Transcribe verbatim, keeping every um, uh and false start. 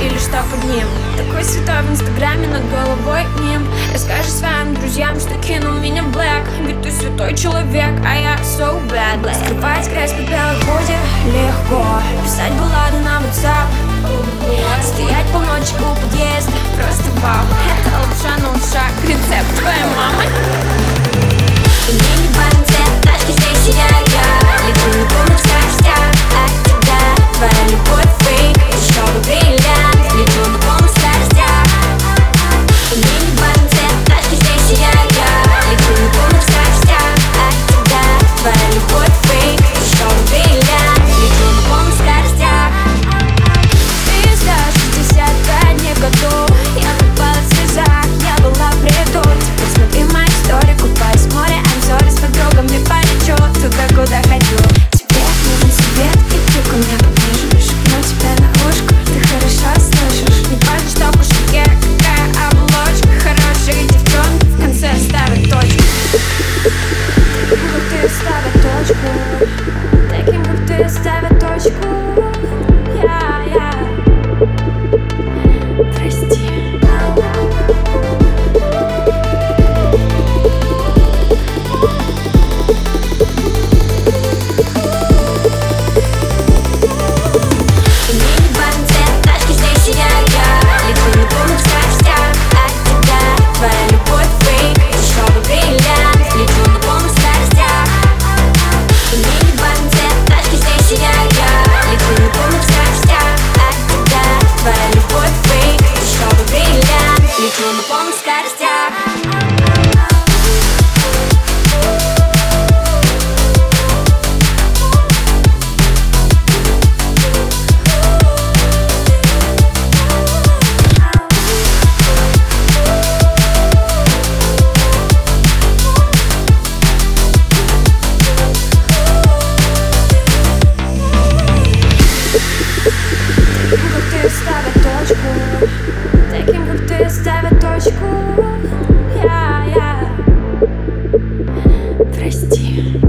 Или что под ним? Такой святой в инстаграме над головой ним. Расскажи своим друзьям, что кинул меня блэк. Ведь ты святой человек, а я so bad. Скрывать грязь под белой будет легко. Писать баллады на WhatsApp, стоять полночи у подъезда. Просто вау, это лапша на лапшах. Рецепт твоей мамы. И мне не важен цвет тачки, здесь я я лечу на полных скоростях от тебя. Твоя любовь фейк, еще бы бриллиант. Прости.